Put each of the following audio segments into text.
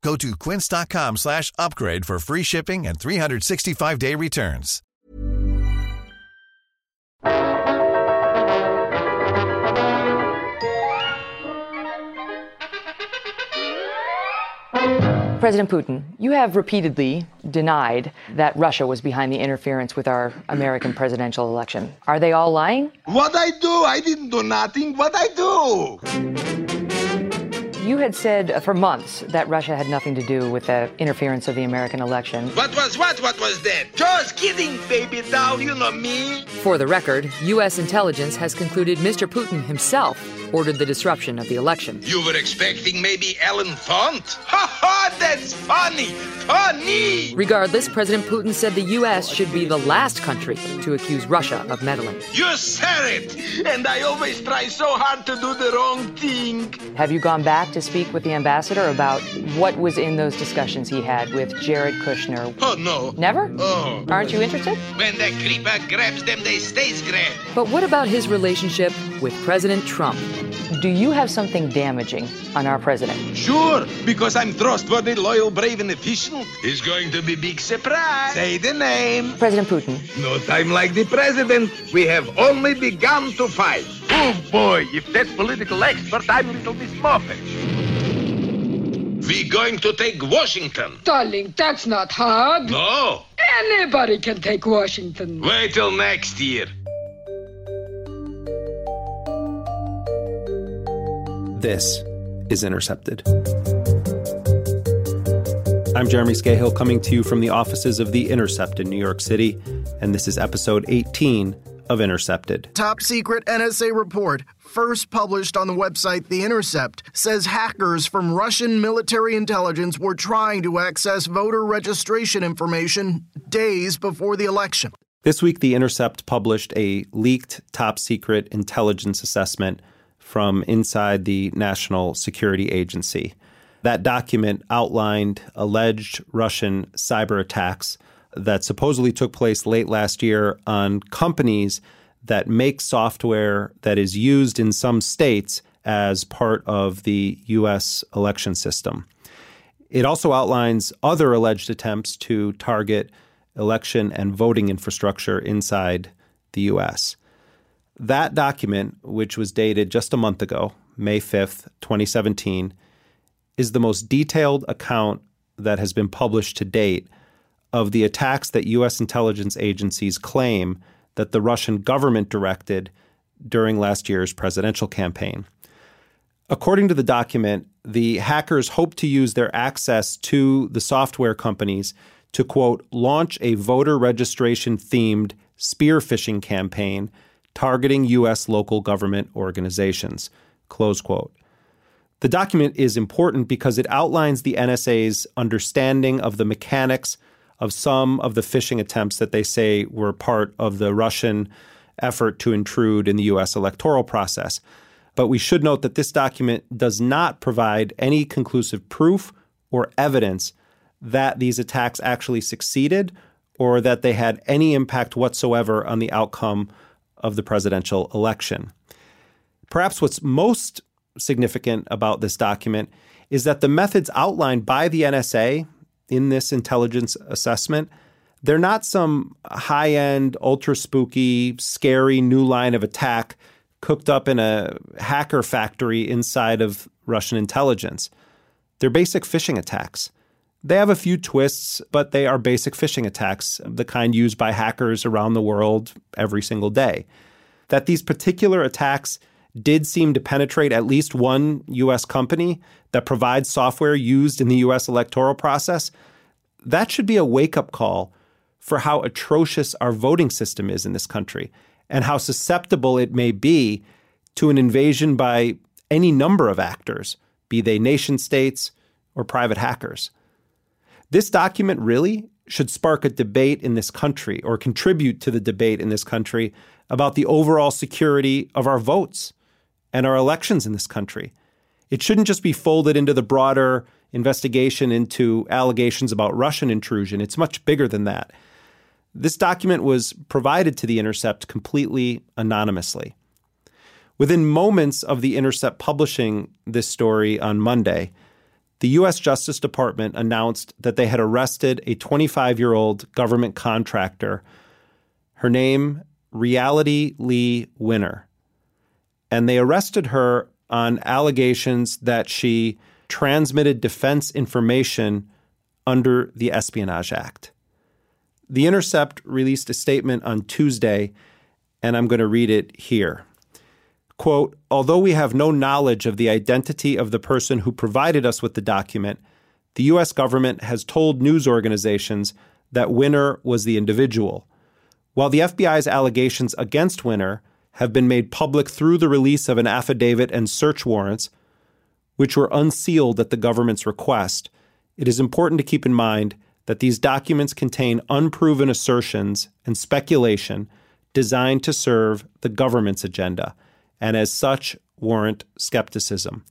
Go to quince.com/upgrade for free shipping and 365-day returns. President Putin, you have repeatedly denied that Russia was behind the interference with our American presidential election. Are they all lying? What I do? I didn't do nothing. What I do? You had said for months that Russia had nothing to do with the interference of the American election. What was that? Just kidding, baby doll, you know me. For the record, U.S. intelligence has concluded Mr. Putin himself ordered the disruption of the election. You were expecting maybe Ellen Font? Ha! That's funny! Funny! Regardless, President Putin said the U.S. should be the last country to accuse Russia of meddling. You said it! And I always try so hard to do the wrong thing. Have you gone back to speak with the ambassador about what was in those discussions he had with Jared Kushner? Oh, no. Never? Oh. Aren't you interested? When the creeper grabs them, they stays grabbed. But what about his relationship with President Trump? Do you have something damaging on our president? Sure, because I'm trustworthy, loyal, brave, and efficient. It's going to be big surprise. Say the name. President Putin. No time like the president. We have only begun to fight. Oh, boy, if that's political expert, I'm Little Miss Muffet. We're going to take Washington. Darling, that's not hard. No. Anybody can take Washington. Wait till next year. This is Intercepted. I'm Jeremy Scahill, coming to you from the offices of The Intercept in New York City, and this is episode 18 of Intercepted. Top secret NSA report, first published on the website The Intercept, says hackers from Russian military intelligence were trying to access voter registration information days before the election. This week, The Intercept published a leaked top secret intelligence assessment from inside the National Security Agency. That document outlined alleged Russian cyber attacks that supposedly took place late last year on companies that make software that is used in some states as part of the U.S. election system. It also outlines other alleged attempts to target election and voting infrastructure inside the U.S. That document, which was dated just a month ago, May 5th, 2017, is the most detailed account that has been published to date of the attacks that U.S. intelligence agencies claim that the Russian government directed during last year's presidential campaign. According to the document, the hackers hoped to use their access to the software companies to, quote, launch a voter registration-themed spear phishing campaign targeting U.S. local government organizations, close quote. The document is important because it outlines the NSA's understanding of the mechanics of some of the phishing attempts that they say were part of the Russian effort to intrude in the U.S. electoral process. But we should note that this document does not provide any conclusive proof or evidence that these attacks actually succeeded or that they had any impact whatsoever on the outcome of the presidential election. Perhaps what's most significant about this document is that the methods outlined by the NSA in this intelligence assessment, they're not some high-end, ultra-spooky, scary new line of attack cooked up in a hacker factory inside of Russian intelligence. They're basic phishing attacks. They have a few twists, but they are basic phishing attacks, the kind used by hackers around the world every single day. That these particular attacks did seem to penetrate at least one U.S. company that provides software used in the U.S. electoral process, that should be a wake-up call for how atrocious our voting system is in this country and how susceptible it may be to an invasion by any number of actors, be they nation states or private hackers. This document really should spark a debate in this country or contribute to the debate in this country about the overall security of our votes and our elections in this country. It shouldn't just be folded into the broader investigation into allegations about Russian intrusion. It's much bigger than that. This document was provided to The Intercept completely anonymously. Within moments of The Intercept publishing this story on Monday, the U.S. Justice Department announced that they had arrested a 25-year-old government contractor, her name Reality Lee Winner, and they arrested her on allegations that she transmitted defense information under the Espionage Act. The Intercept released a statement on Tuesday, and I'm going to read it here. Quote, although we have no knowledge of the identity of the person who provided us with the document, the U.S. government has told news organizations that Winner was the individual. While the FBI's allegations against Winner have been made public through the release of an affidavit and search warrants, which were unsealed at the government's request, it is important to keep in mind that these documents contain unproven assertions and speculation designed to serve the government's agenda, and as such, warrant skepticism.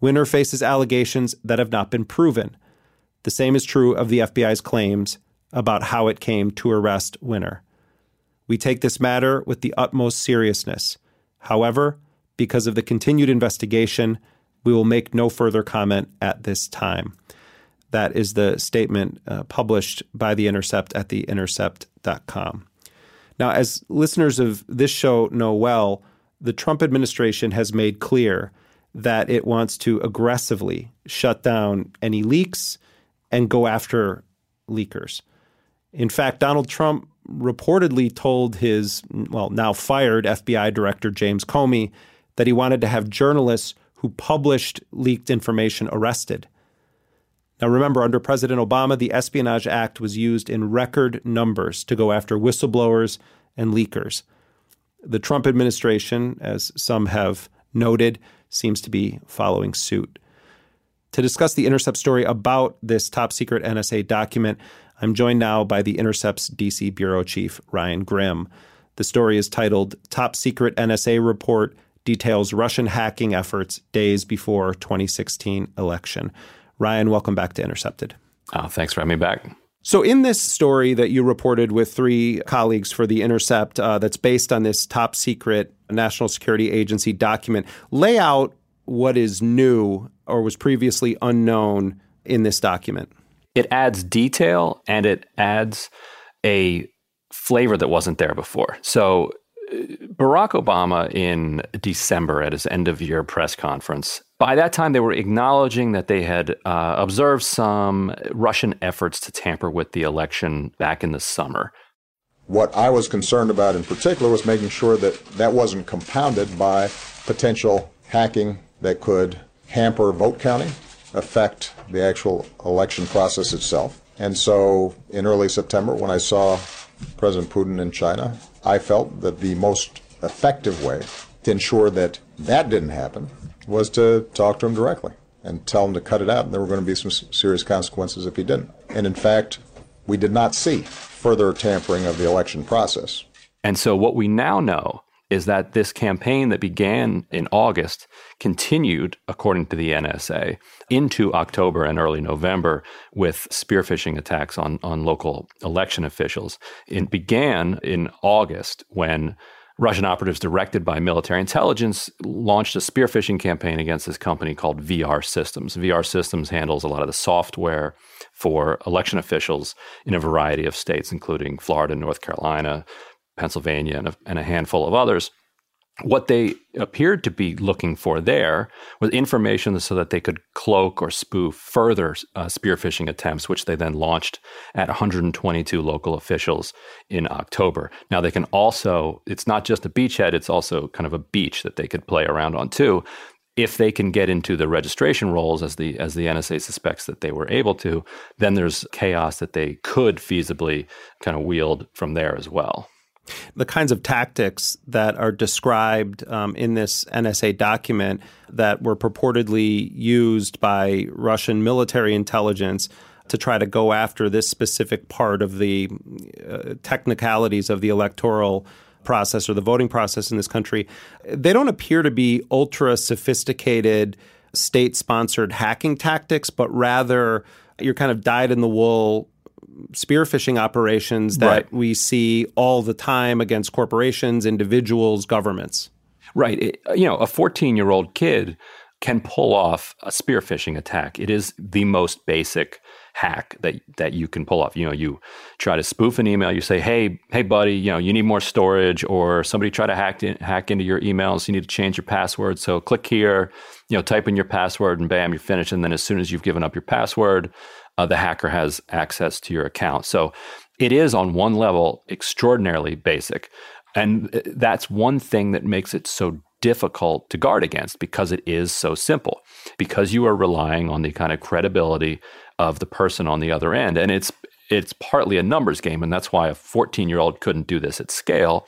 Winner faces allegations that have not been proven. The same is true of the FBI's claims about how it came to arrest Winner. We take this matter with the utmost seriousness. However, because of the continued investigation, we will make no further comment at this time. That is the statement published by The Intercept at theintercept.com. Now, as listeners of this show know well, the Trump administration has made clear that it wants to aggressively shut down any leaks and go after leakers. In fact, Donald Trump reportedly told his, now fired FBI Director James Comey that he wanted to have journalists who published leaked information arrested. Now remember, under President Obama, the Espionage Act was used in record numbers to go after whistleblowers and leakers. The Trump administration, as some have noted, seems to be following suit. To discuss the Intercept story about this top-secret NSA document, I'm joined now by the Intercept's D.C. Bureau Chief, Ryan Grim. The story is titled, Top Secret NSA Report Details Russian Hacking Efforts Days Before 2016 Election. Ryan, welcome back to Intercepted. Thanks for having me back. So in this story that you reported with three colleagues for The Intercept that's based on this top secret National Security Agency document, lay out what is new or was previously unknown in this document. It adds detail and it adds a flavor that wasn't there before. So Barack Obama in December at his end-of-year press conference, by that time, they were acknowledging that they had observed some Russian efforts to tamper with the election back in the summer. What I was concerned about in particular was making sure that that wasn't compounded by potential hacking that could hamper vote counting, affect the actual election process itself. And so in early September, when I saw President Putin in China, I felt that the most effective way to ensure that that didn't happen was to talk to him directly and tell him to cut it out, and there were going to be some serious consequences if he didn't. And in fact, we did not see further tampering of the election process. And so what we now know is that this campaign that began in August continued, according to the NSA, into October and early November with spear phishing attacks on local election officials. It began in August when Russian operatives directed by military intelligence launched a spear phishing campaign against this company called VR Systems. VR Systems handles a lot of the software for election officials in a variety of states, including Florida, North Carolina, Pennsylvania, and a handful of others. What they appeared to be looking for there was information so that they could cloak or spoof further spear phishing attempts, which they then launched at 122 local officials in October. Now, they can also, it's not just a beachhead, it's also kind of a beach that they could play around on too, if they can get into the registration rolls, as the NSA suspects that they were able to, then there's chaos that they could feasibly kind of wield from there as well. The kinds of tactics that are described in this NSA document that were purportedly used by Russian military intelligence to try to go after this specific part of the technicalities of the electoral process or the voting process in this country. They don't appear to be ultra sophisticated state-sponsored hacking tactics, but rather your kind of dyed-in-the-wool spearfishing operations that we see all the time against corporations, individuals, governments. Right. A 14-year-old kid can pull off a spearfishing attack. It is the most basic hack that you can pull off. You know, you try to spoof an email. You say, hey, buddy, you need more storage, or somebody try to hack into your emails. You need to change your password. So click here, type in your password, and bam, you're finished. And then as soon as you've given up your password, the hacker has access to your account. So it is, on one level, extraordinarily basic. And that's one thing that makes it so difficult to guard against, because it is so simple, because you are relying on the kind of credibility of the person on the other end. And it's partly a numbers game, and that's why a 14-year-old couldn't do this at scale.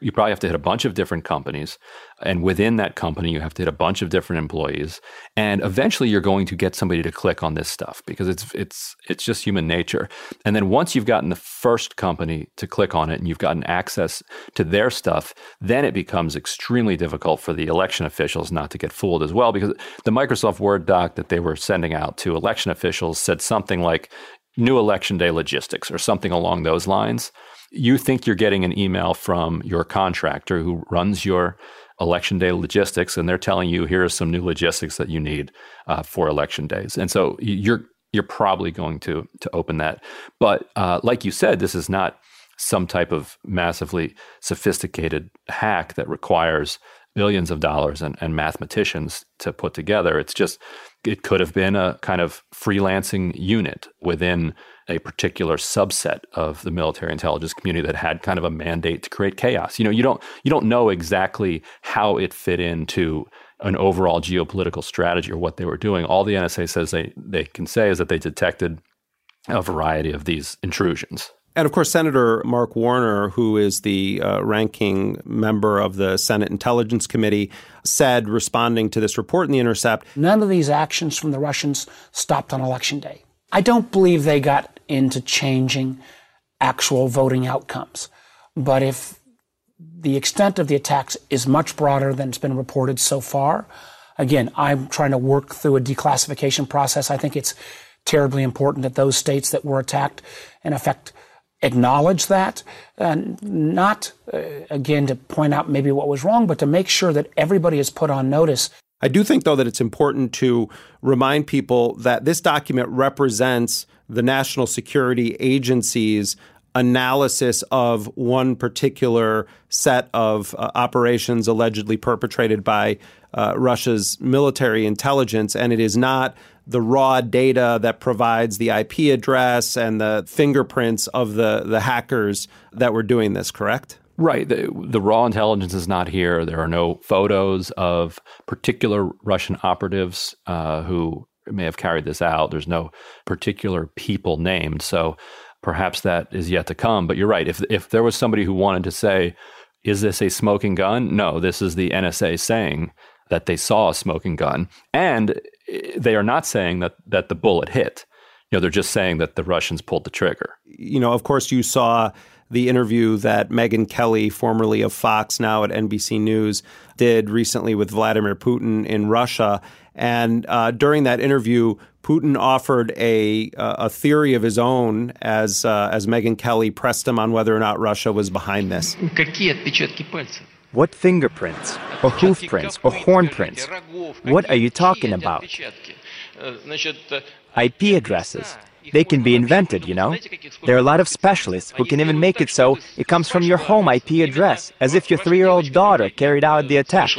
You probably have to hit a bunch of different companies, and within that company, you have to hit a bunch of different employees, and eventually you're going to get somebody to click on this stuff, because it's just human nature. And then once you've gotten the first company to click on it and you've gotten access to their stuff, then it becomes extremely difficult for the election officials not to get fooled as well, because the Microsoft Word doc that they were sending out to election officials said something like new election day logistics or something along those lines. You think you're getting an email from your contractor who runs your election day logistics, and they're telling you, here are some new logistics that you need for election days. And so you're probably going to open that. But like you said, this is not some type of massively sophisticated hack that requires billions of dollars and mathematicians to put together. It's just, it could have been a kind of freelancing unit within a particular subset of the military intelligence community that had kind of a mandate to create chaos. You don't know exactly how it fit into an overall geopolitical strategy or what they were doing. All the NSA says they can say is that they detected a variety of these intrusions. And of course, Senator Mark Warner, who is the ranking member of the Senate Intelligence Committee, said, responding to this report in The Intercept, none of these actions from the Russians stopped on Election Day. I don't believe they got into changing actual voting outcomes. But if the extent of the attacks is much broader than it's been reported so far, again, I'm trying to work through a declassification process. I think it's terribly important that those states that were attacked, in effect, acknowledge that, and not, again, to point out maybe what was wrong, but to make sure that everybody is put on notice. I do think, though, that it's important to remind people that this document represents the National Security Agency's analysis of one particular set of operations allegedly perpetrated by Russia's military intelligence, and it is not the raw data that provides the IP address and the fingerprints of the hackers that were doing this, correct? Right. The raw intelligence is not here. There are no photos of particular Russian operatives who may have carried this out. There's no particular people named. So perhaps that is yet to come. But you're right. If there was somebody who wanted to say, is this a smoking gun? No, this is the NSA saying that they saw a smoking gun. And they are not saying that the bullet hit. They're just saying that the Russians pulled the trigger. Of course, you saw the interview that Megyn Kelly, formerly of Fox, now at NBC News, did recently with Vladimir Putin in Russia. And during that interview, Putin offered a theory of his own as Megyn Kelly pressed him on whether or not Russia was behind this. What fingerprints? Or hoof prints? Or horn prints? What are you talking about? IP addresses. They can be invented, There are a lot of specialists who can even make it so it comes from your home IP address, as if your 3-year-old daughter carried out the attack.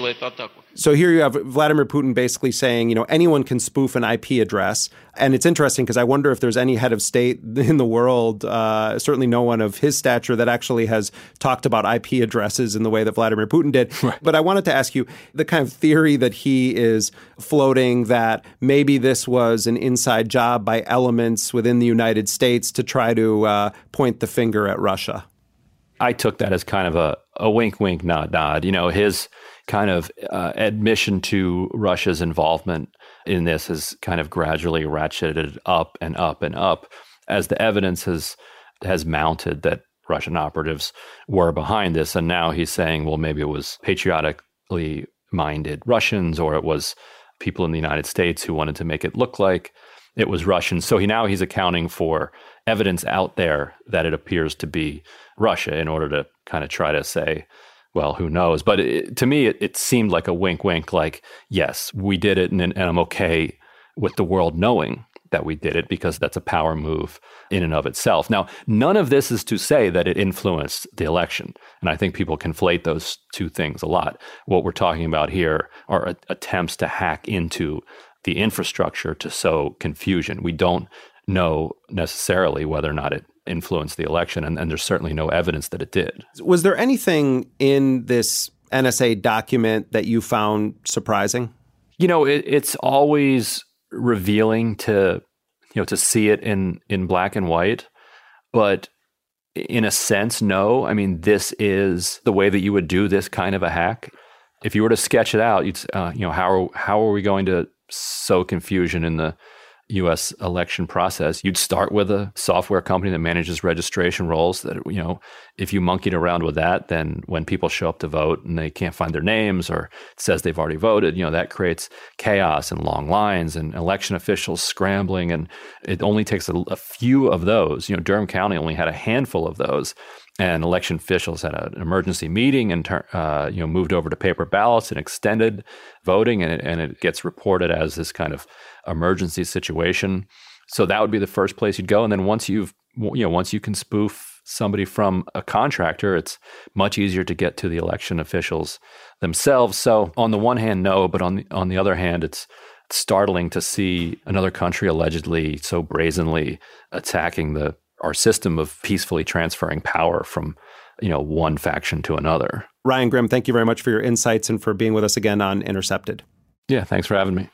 So here you have Vladimir Putin basically saying, anyone can spoof an IP address. And it's interesting because I wonder if there's any head of state in the world, certainly no one of his stature, that actually has talked about IP addresses in the way that Vladimir Putin did. Right. But I wanted to ask you the kind of theory that he is floating that maybe this was an inside job by elements within the United States to try to point the finger at Russia. I took that as kind of a wink, wink, nod, nod. His kind of admission to Russia's involvement in this has kind of gradually ratcheted up and up and up as the evidence has mounted that Russian operatives were behind this. And now he's saying, well, maybe it was patriotically minded Russians, or it was people in the United States who wanted to make it look like it was Russians. So he's accounting for evidence out there that it appears to be Russia in order to kind of try to say, well, who knows? But to me, it seemed like a wink, like, yes, we did it, and I'm okay with the world knowing that we did it, because that's a power move in and of itself. Now, none of this is to say that it influenced the election. And I think people conflate those two things a lot. What we're talking about here are attempts to hack into the infrastructure to sow confusion. We don't know necessarily whether or not it influenced the election, and there's certainly no evidence that it did. Was there anything in this NSA document that you found surprising? It's always revealing to see it in black and white, but in a sense, no. I mean, this is the way that you would do this kind of a hack. If you were to sketch it out, you'd how are we going to sow confusion in the U.S. election process? You'd start with a software company that manages registration rolls that, if you monkeyed around with that, then when people show up to vote and they can't find their names, or it says they've already voted, that creates chaos and long lines and election officials scrambling. And it only takes a few of those. Durham County only had a handful of those. And election officials had an emergency meeting and moved over to paper ballots and extended voting, and it gets reported as this kind of emergency situation. So that would be the first place you'd go. And then once you can spoof somebody from a contractor, it's much easier to get to the election officials themselves. So on the one hand, no, but on the other hand, it's startling to see another country allegedly so brazenly attacking our system of peacefully transferring power from, one faction to another. Ryan Grim, thank you very much for your insights and for being with us again on Intercepted. Yeah, thanks for having me.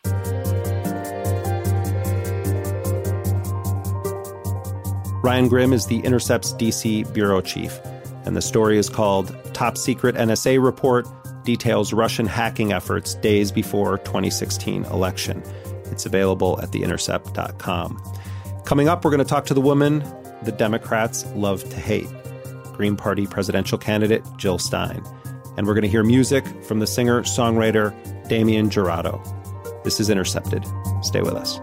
Ryan Grim is The Intercept's DC bureau chief, and the story is called Top Secret NSA Report Details Russian Hacking Efforts Days Before 2016 Election. It's available at theintercept.com. Coming up, we're going to talk to the woman the Democrats love to hate, Green Party presidential candidate Jill Stein. And we're going to hear music from the singer-songwriter Damien Jurado. This is Intercepted. Stay with us.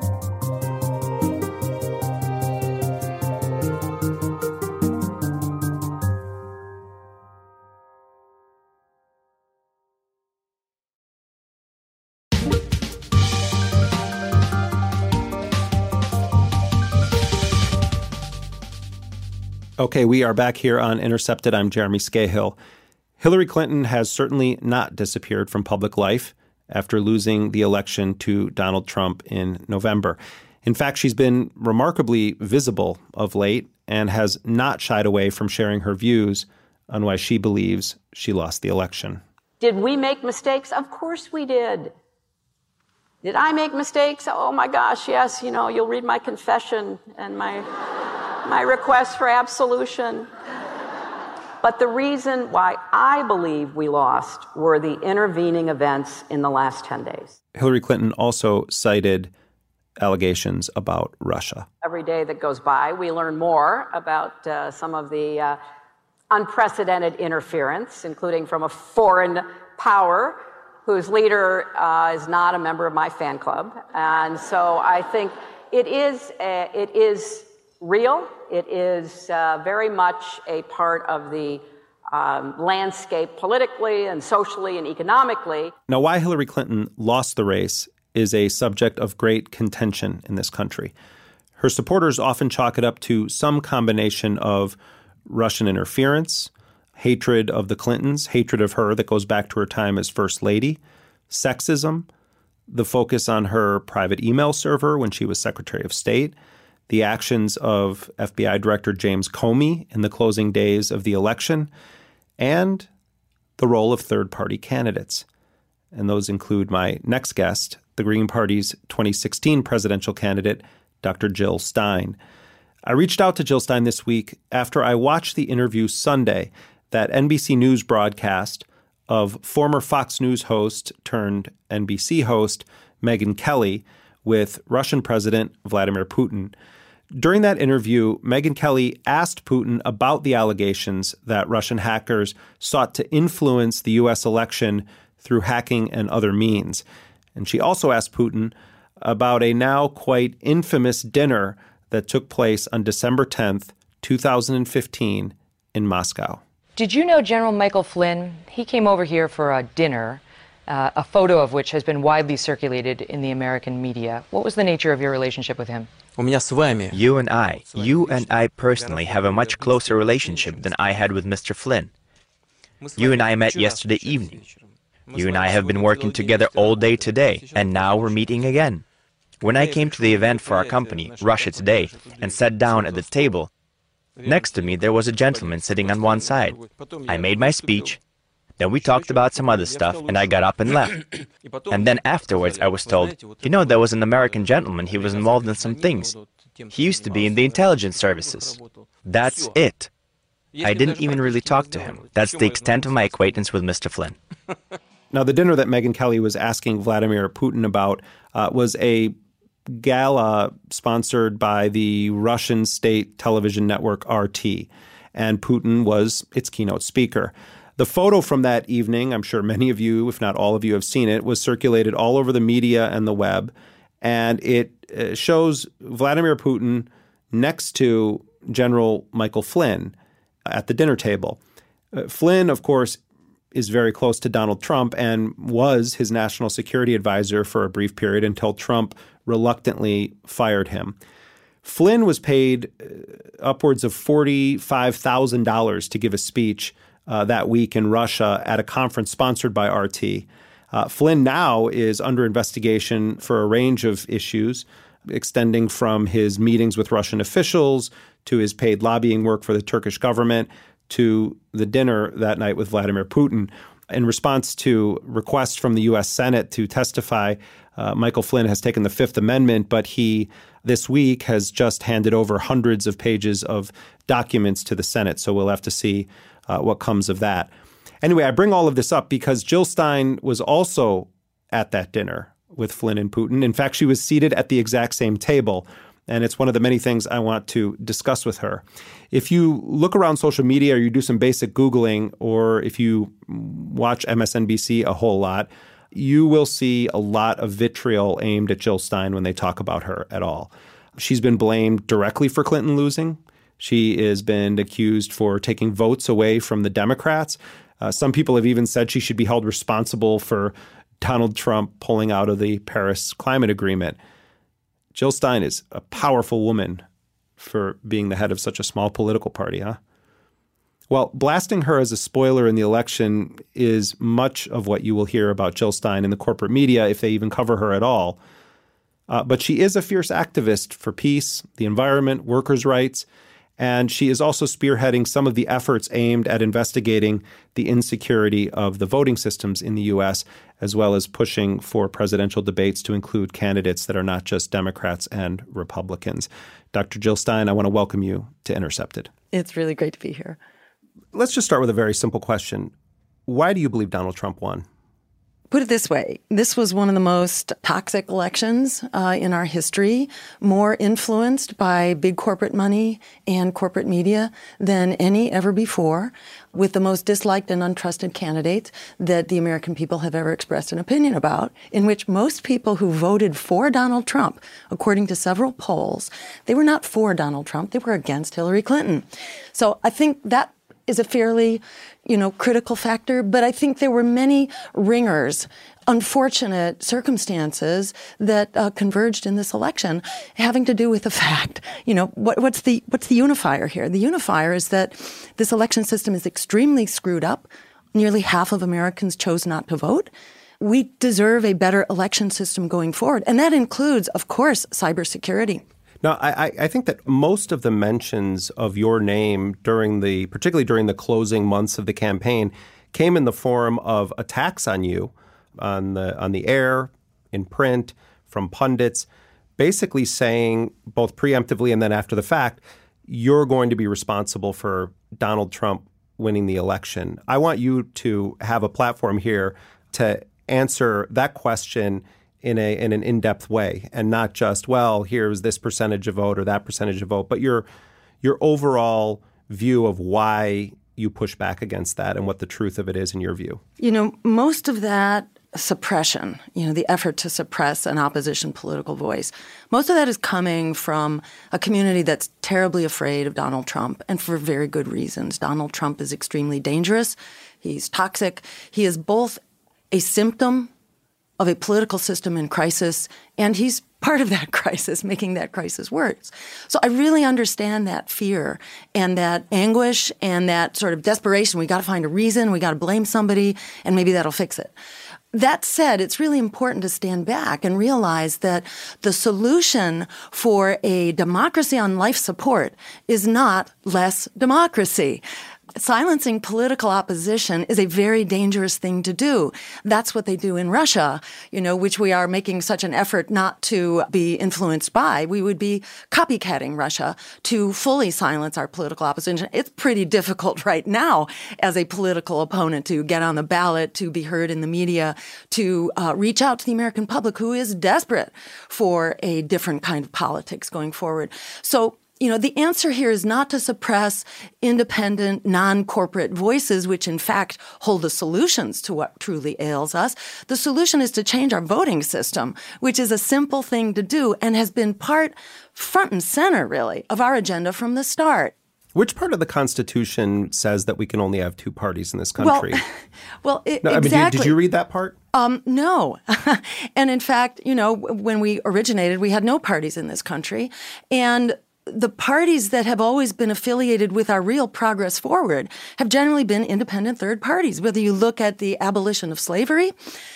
Okay, we are back here on Intercepted. I'm Jeremy Scahill. Hillary Clinton has certainly not disappeared from public life after losing the election to Donald Trump in November. In fact, she's been remarkably visible of late and has not shied away from sharing her views on why she believes she lost the election. Did we make mistakes? Of course we did. Did I make mistakes? Oh my gosh, yes. You'll read my confession and my request for absolution. But the reason why I believe we lost were the intervening events in the last 10 days. Hillary Clinton also cited allegations about Russia. Every day that goes by, we learn more about some of the unprecedented interference, including from a foreign power whose leader is not a member of my fan club. And so I think it is real. It is very much a part of the landscape politically and socially and economically. Now, why Hillary Clinton lost the race is a subject of great contention in this country. Her supporters often chalk it up to some combination of Russian interference, hatred of the Clintons, hatred of her that goes back to her time as First Lady, sexism, the focus on her private email server when she was Secretary of State, the actions of FBI Director James Comey in the closing days of the election, and the role of third-party candidates. And those include my next guest, the Green Party's 2016 presidential candidate, Dr. Jill Stein. I reached out to Jill Stein this week after I watched the interview Sunday, that NBC News broadcast of former Fox News host turned NBC host Megyn Kelly, with Russian President Vladimir Putin. During that interview, Megyn Kelly asked Putin about the allegations that Russian hackers sought to influence the U.S. election through hacking and other means. And she also asked Putin about a now quite infamous dinner that took place on December 10th, 2015, in Moscow. Did you know General Michael Flynn? He came over here for a dinner, a photo of which has been widely circulated in the American media. What was the nature of your relationship with him? You and I personally have a much closer relationship than I had with Mr. Flynn. You and I met yesterday evening. You and I have been working together all day today, and now we're meeting again. When I came to the event for our company, Russia Today, and sat down at the table, next to me there was a gentleman sitting on one side. I made my speech, then we talked about some other stuff, and I got up and left. And then afterwards I was told, you know, there was an American gentleman, he was involved in some things. He used to be in the intelligence services. That's it. I didn't even really talk to him. That's the extent of my acquaintance with Mr. Flynn. Now, the dinner that Megyn Kelly was asking Vladimir Putin about was a gala sponsored by the Russian state television network RT, and Putin was its keynote speaker. The photo from that evening, I'm sure many of you, if not all of you, have seen it, was circulated all over the media and the web, and it shows Vladimir Putin next to General Michael Flynn at the dinner table. Flynn, of course, is very close to Donald Trump and was his national security advisor for a brief period until Trump reluctantly fired him. Flynn was paid upwards of $45,000 to give a speech that week in Russia at a conference sponsored by RT. Flynn now is under investigation for a range of issues, extending from his meetings with Russian officials to his paid lobbying work for the Turkish government, to the dinner that night with Vladimir Putin. In response to requests from the U.S. Senate to testify, Michael Flynn has taken the Fifth Amendment, but he, this week, has just handed over hundreds of pages of documents to the Senate. So we'll have to see what comes of that. Anyway, I bring all of this up because Jill Stein was also at that dinner with Flynn and Putin. In fact, she was seated at the exact same table. And it's one of the many things I want to discuss with her. If you look around social media or you do some basic Googling, or if you watch MSNBC a whole lot, you will see a lot of vitriol aimed at Jill Stein when they talk about her at all. She's been blamed directly for Clinton losing. She has been accused for taking votes away from the Democrats. Some people have even said she should be held responsible for Donald Trump pulling out of the Paris Climate Agreement. Jill Stein is a powerful woman for being the head of such a small political party, huh? Well, blasting her as a spoiler in the election is much of what you will hear about Jill Stein in the corporate media, if they even cover her at all. But she is a fierce activist for peace, the environment, workers' rights, and she is also spearheading some of the efforts aimed at investigating the insecurity of the voting systems in the U.S., as well as pushing for presidential debates to include candidates that are not just Democrats and Republicans. Dr. Jill Stein, I want to welcome you to Intercepted. It's really great to be here. Let's just start with a very simple question. Why do you believe Donald Trump won? Put it this way, this was one of the most toxic elections in our history, more influenced by big corporate money and corporate media than any ever before, with the most disliked and untrusted candidates that the American people have ever expressed an opinion about, in which most people who voted for Donald Trump, according to several polls, they were not for Donald Trump, they were against Hillary Clinton. So I think that is a fairly, critical factor. But I think there were many ringers, unfortunate circumstances that converged in this election having to do with the fact, what's the unifier here? The unifier is that this election system is extremely screwed up. Nearly half of Americans chose not to vote. We deserve a better election system going forward. And that includes, of course, cybersecurity. Now, I think that most of the mentions of your name particularly during the closing months of the campaign, came in the form of attacks on you on the air, in print, from pundits, basically saying both preemptively and then after the fact, you're going to be responsible for Donald Trump winning the election. I want you to have a platform here to answer that question in an in-depth way, and not just, well, here's this percentage of vote or that percentage of vote, but your overall view of why you push back against that and what the truth of it is in your view. You know, most of that suppression, you know, the effort to suppress an opposition political voice, most of that is coming from a community that's terribly afraid of Donald Trump, and for very good reasons. Donald Trump is extremely dangerous. He's toxic. He is both a symptom of a political system in crisis, and he's part of that crisis, making that crisis worse. So I really understand that fear and that anguish and that sort of desperation. We got to find a reason. We got to blame somebody, and maybe that'll fix it. That said, it's really important to stand back and realize that the solution for a democracy on life support is not less democracy. Silencing political opposition is a very dangerous thing to do. That's what they do in Russia, you know, which we are making such an effort not to be influenced by. We would be copycatting Russia to fully silence our political opposition. It's pretty difficult right now as a political opponent to get on the ballot, to be heard in the media, to reach out to the American public, who is desperate for a different kind of politics going forward. So, you know, the answer here is not to suppress independent, non-corporate voices, which in fact hold the solutions to what truly ails us. The solution is to change our voting system, which is a simple thing to do and has been front and center, really, of our agenda from the start. Which part of the Constitution says that we can only have two parties in this country? Exactly. I mean, did you read that part? No. And in fact, you know, when we originated, we had no parties in this country. And the parties that have always been affiliated with our real progress forward have generally been independent third parties, whether you look at the abolition of slavery.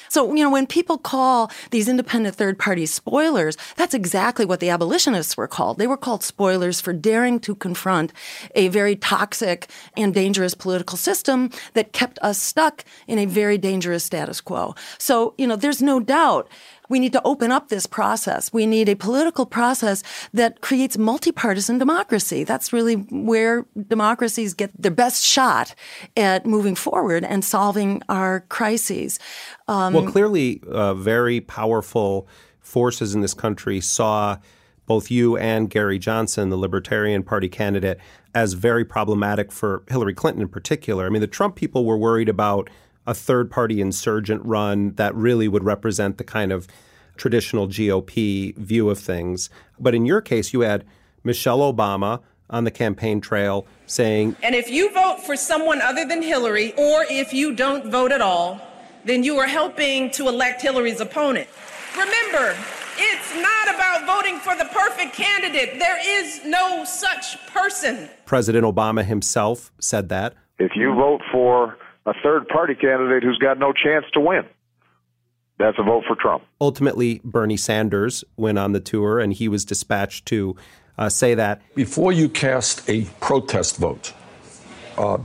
So, you know, when people call these independent third parties spoilers, that's exactly what the abolitionists were called. They were called spoilers for daring to confront a very toxic and dangerous political system that kept us stuck in a very dangerous status quo. So, you know, there's no doubt we need to open up this process. We need a political process that creates multi-partisan democracy. That's really where democracies get their best shot at moving forward and solving our crises. Clearly, very powerful forces in this country saw both you and Gary Johnson, the Libertarian Party candidate, as very problematic for Hillary Clinton in particular. I mean, the Trump people were worried about a third-party insurgent run that really would represent the kind of traditional GOP view of things. But in your case, you had Michelle Obama on the campaign trail saying, and if you vote for someone other than Hillary, or if you don't vote at all, then you are helping to elect Hillary's opponent. Remember, it's not about voting for the perfect candidate. There is no such person. President Obama himself said that. If you vote for a third-party candidate who's got no chance to win, that's a vote for Trump. Ultimately, Bernie Sanders went on the tour, and he was dispatched to say that. Before you cast a protest vote,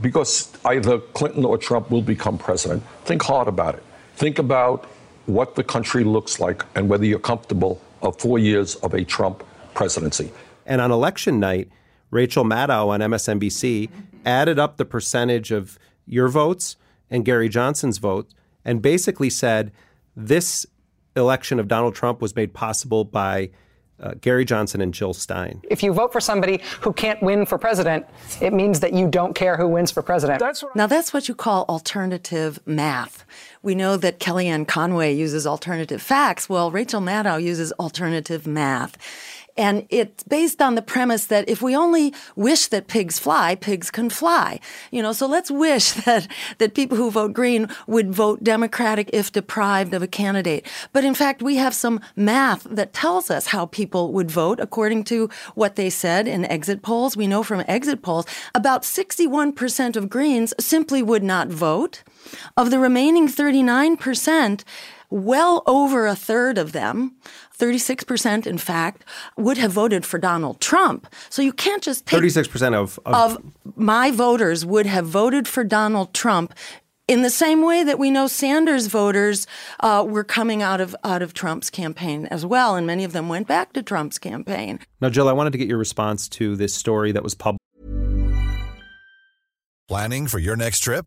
because either Clinton or Trump will become president, think hard about it. Think about what the country looks like and whether you're comfortable of 4 years of a Trump presidency. And on election night, Rachel Maddow on MSNBC added up the percentage of your votes and Gary Johnson's vote, and basically said this election of Donald Trump was made possible by Gary Johnson and Jill Stein. If you vote for somebody who can't win for president, it means that you don't care who wins for president. Now, that's what you call alternative math. We know that Kellyanne Conway uses alternative facts. Well, Rachel Maddow uses alternative math. And it's based on the premise that if we only wish that pigs fly, pigs can fly. You know, so let's wish that people who vote green would vote Democratic if deprived of a candidate. But in fact, we have some math that tells us how people would vote according to what they said in exit polls. We know from exit polls about 61% of Greens simply would not vote. Of the remaining 39%, well over a third of them, 36%, in fact, would have voted for Donald Trump. So you can't just take 36% of my voters would have voted for Donald Trump in the same way that we know Sanders voters were coming out of Trump's campaign as well. And many of them went back to Trump's campaign. Now, Jill, I wanted to get your response to this story that was published. Planning for your next trip?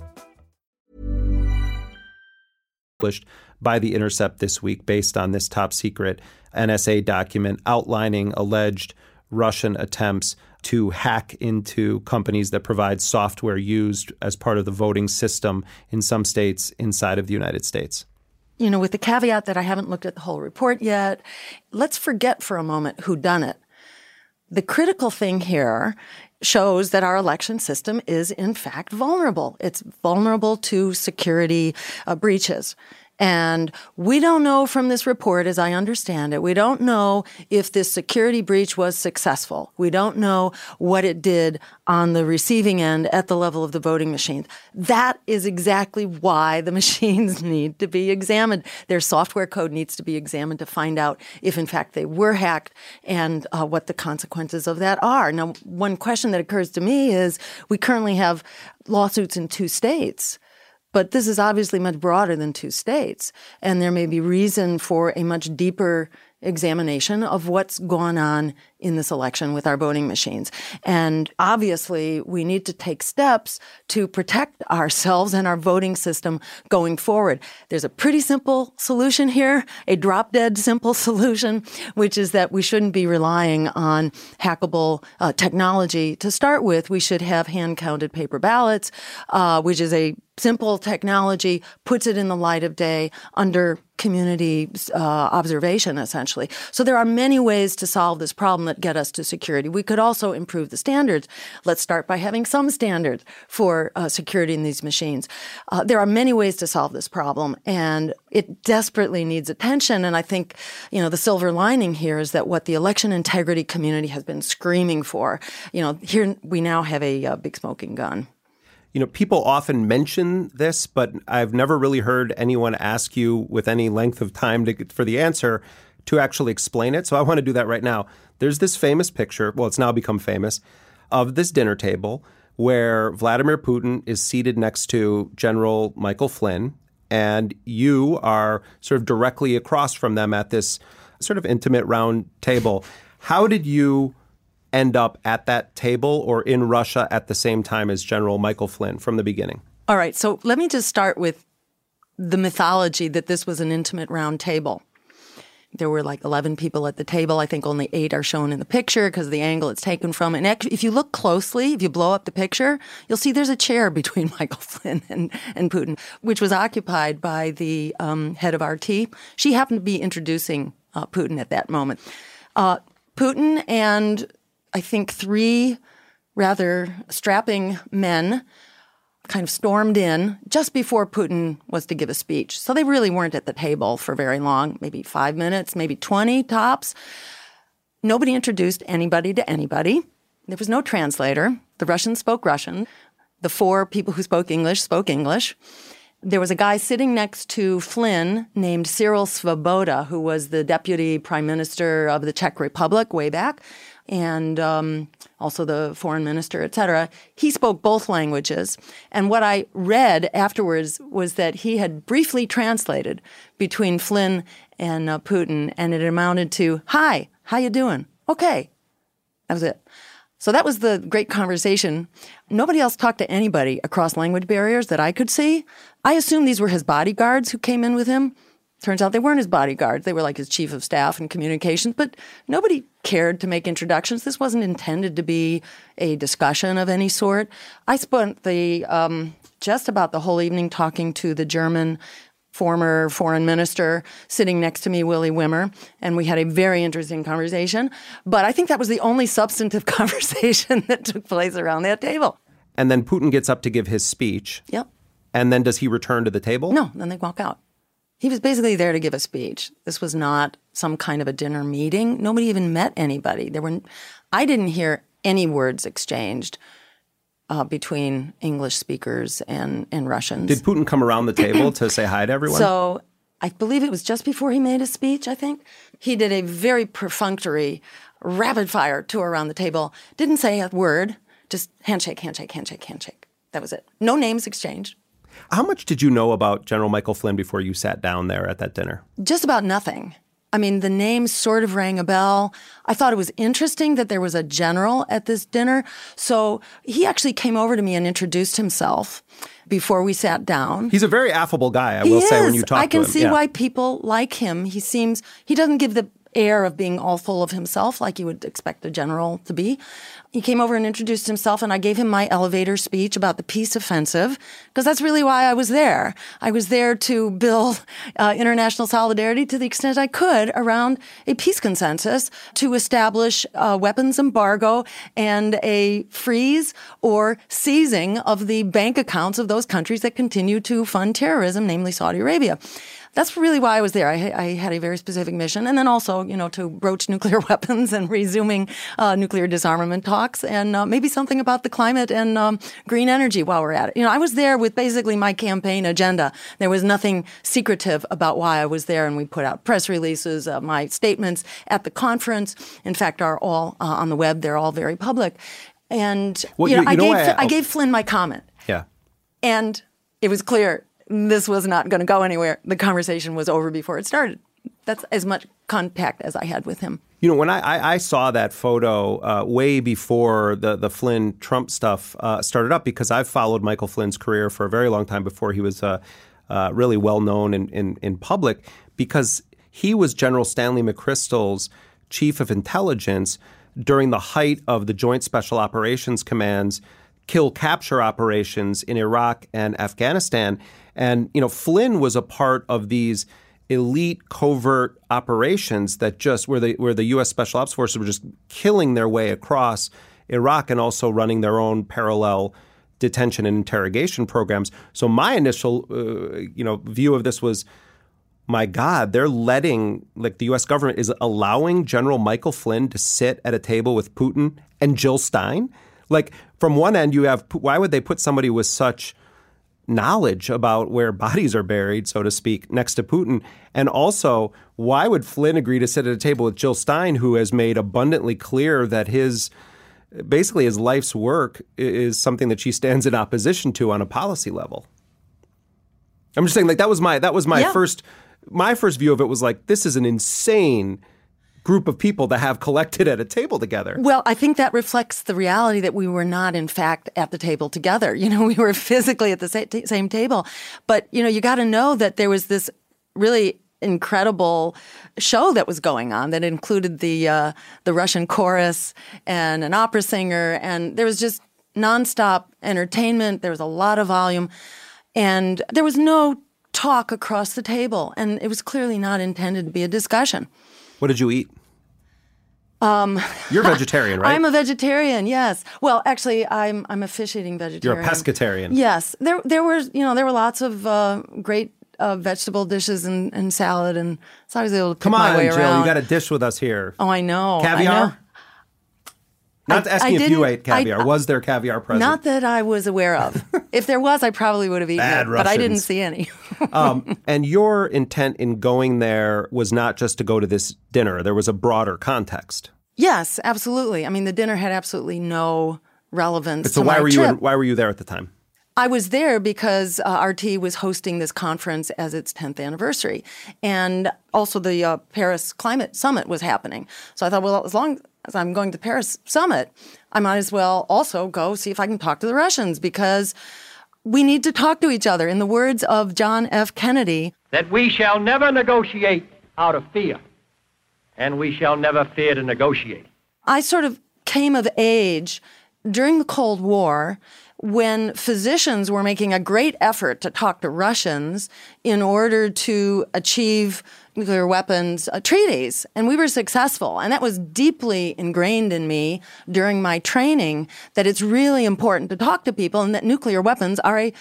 Published by The Intercept this week based on this top-secret NSA document outlining alleged Russian attempts to hack into companies that provide software used as part of the voting system in some states inside of the United States. You know, with the caveat that I haven't looked at the whole report yet, let's forget for a moment who done it. The critical thing here shows that our election system is, in fact, vulnerable. It's vulnerable to security breaches. And we don't know from this report, as I understand it, we don't know if this security breach was successful. We don't know what it did on the receiving end at the level of the voting machines. That is exactly why the machines need to be examined. Their software code needs to be examined to find out if, in fact, they were hacked and what the consequences of that are. Now, one question that occurs to me is we currently have lawsuits in 2 states. But this is obviously much broader than 2 states, and there may be reason for a much deeper examination of what's gone on in this election with our voting machines. And obviously, we need to take steps to protect ourselves and our voting system going forward. There's a pretty simple solution here, a drop-dead simple solution, which is that we shouldn't be relying on hackable technology to start with. We should have hand-counted paper ballots, which is a simple technology, puts it in the light of day under community observation, essentially. So there are many ways to solve this problem that get us to security. We could also improve the standards. Let's start by having some standards for security in these machines. There are many ways to solve this problem, and it desperately needs attention. And I think, you know, the silver lining here is that what the election integrity community has been screaming for, you know, here we now have a big smoking gun. You know, people often mention this, but I've never really heard anyone ask you with any length of time for the answer to actually explain it. So I want to do that right now. There's this famous picture, well, it's now become famous, of this dinner table where Vladimir Putin is seated next to General Michael Flynn, and you are sort of directly across from them at this sort of intimate round table. How did you end up at that table or in Russia at the same time as General Michael Flynn from the beginning? All right. So let me just start with the mythology that this was an intimate round table. There were like 11 people at the table. I think only 8 are shown in the picture because of the angle it's taken from. And if you look closely, if you blow up the picture, you'll see there's a chair between Michael Flynn and Putin, which was occupied by the head of RT. She happened to be introducing Putin at that moment. Putin and I think 3 rather strapping men kind of stormed in just before Putin was to give a speech. So they really weren't at the table for very long, maybe 5 minutes, maybe 20 tops. Nobody introduced anybody to anybody. There was no translator. The Russians spoke Russian. The 4 people who spoke English. There was a guy sitting next to Flynn named Cyril Svoboda, who was the deputy prime minister of the Czech Republic way back, and also the foreign minister, et cetera. He spoke both languages. And what I read afterwards was that he had briefly translated between Flynn and Putin, and it amounted to, "Hi, how you doing? Okay." That was it. So that was the great conversation. Nobody else talked to anybody across language barriers that I could see. I assume these were his bodyguards who came in with him. Turns out they weren't his bodyguards. They were like his chief of staff and communications, but nobody cared to make introductions. This wasn't intended to be a discussion of any sort. I spent the just about the whole evening talking to the German former foreign minister sitting next to me, Willy Wimmer, and we had a very interesting conversation. But I think that was the only substantive conversation that took place around that table. And then Putin gets up to give his speech. Yep. And then does he return to the table? No, then they walk out. He was basically there to give a speech. This was not some kind of a dinner meeting. Nobody even met anybody. I didn't hear any words exchanged between English speakers and Russians. Did Putin come around the table to say hi to everyone? So I believe it was just before he made his speech, I think. He did a very perfunctory, rapid-fire tour around the table. Didn't say a word. Just handshake, handshake, handshake, handshake. That was it. No names exchanged. How much did you know about General Michael Flynn before you sat down there at that dinner? Just about nothing. I mean, the name sort of rang a bell. I thought it was interesting that there was a general at this dinner. So he actually came over to me and introduced himself before we sat down. He's a very affable guy, I will say, when you talk to him. I can see why people like him. He doesn't give the air of being all full of himself like you would expect a general to be. He came over and introduced himself, and I gave him my elevator speech about the peace offensive, because that's really why I was there. I was there to build international solidarity to the extent I could around a peace consensus to establish a weapons embargo and a freeze or seizing of the bank accounts of those countries that continue to fund terrorism, namely Saudi Arabia. That's really why I was there. I had a very specific mission. And then also, to broach nuclear weapons and resuming nuclear disarmament talks and maybe something about the climate and green energy while we're at it. I was there with basically my campaign agenda. There was nothing secretive about why I was there. And we put out press releases, my statements at the conference, in fact, are all on the web. They're all very public. And I gave Flynn my comment. Yeah. And it was clear. This was not going to go anywhere. The conversation was over before it started. That's as much contact as I had with him. When I saw that photo way before the Flynn-Trump stuff started up, because I've followed Michael Flynn's career for a very long time before he was really well-known in public, because he was General Stanley McChrystal's chief of intelligence during the height of the Joint Special Operations Command's kill-capture operations in Iraq and Afghanistan. And, Flynn was a part of these elite covert operations that just where the U.S. Special Ops Forces were just killing their way across Iraq and also running their own parallel detention and interrogation programs. So my initial, view of this was, my God, they're letting, the U.S. government is allowing General Michael Flynn to sit at a table with Putin and Jill Stein. From one end, you have, why would they put somebody with such knowledge about where bodies are buried, so to speak, next to Putin? And also, why would Flynn agree to sit at a table with Jill Stein, who has made abundantly clear that his life's work is something that she stands in opposition to on a policy level? I'm just saying, my first view of it was this is an insane group of people that have collected at a table together. Well, I think that reflects the reality that we were not, in fact, at the table together. We were physically at the same table. But, you got to know that there was this really incredible show that was going on that included the Russian chorus and an opera singer. And there was just nonstop entertainment. There was a lot of volume. And there was no talk across the table. And it was clearly not intended to be a discussion. What did you eat? You're vegetarian, right? I'm a vegetarian, yes. Well, actually, I'm a fish-eating vegetarian. You're a pescatarian. Yes. There were lots of great vegetable dishes and salad, and so I was able to pick my way around. Come on, Jill, you got a dish with us here. Oh, I know. Caviar? I know. Not to ask me if you ate caviar. Was there caviar present? Not that I was aware of. If there was, I probably would have eaten it, but I didn't see any. And your intent in going there was not just to go to this dinner. There was a broader context. Yes, absolutely. I mean, the dinner had absolutely no relevance to my trip. So why were you there at the time? I was there because RT was hosting this conference as its 10th anniversary. And also the Paris Climate Summit was happening. So I thought, well, as long as I'm going to Paris Summit, I might as well also go see if I can talk to the Russians, because we need to talk to each other. In the words of John F. Kennedy, that we shall never negotiate out of fear, and we shall never fear to negotiate. I sort of came of age during the Cold War when physicians were making a great effort to talk to Russians in order to achieve nuclear weapons treaties, and we were successful. And that was deeply ingrained in me during my training, that it's really important to talk to people and that nuclear weapons are a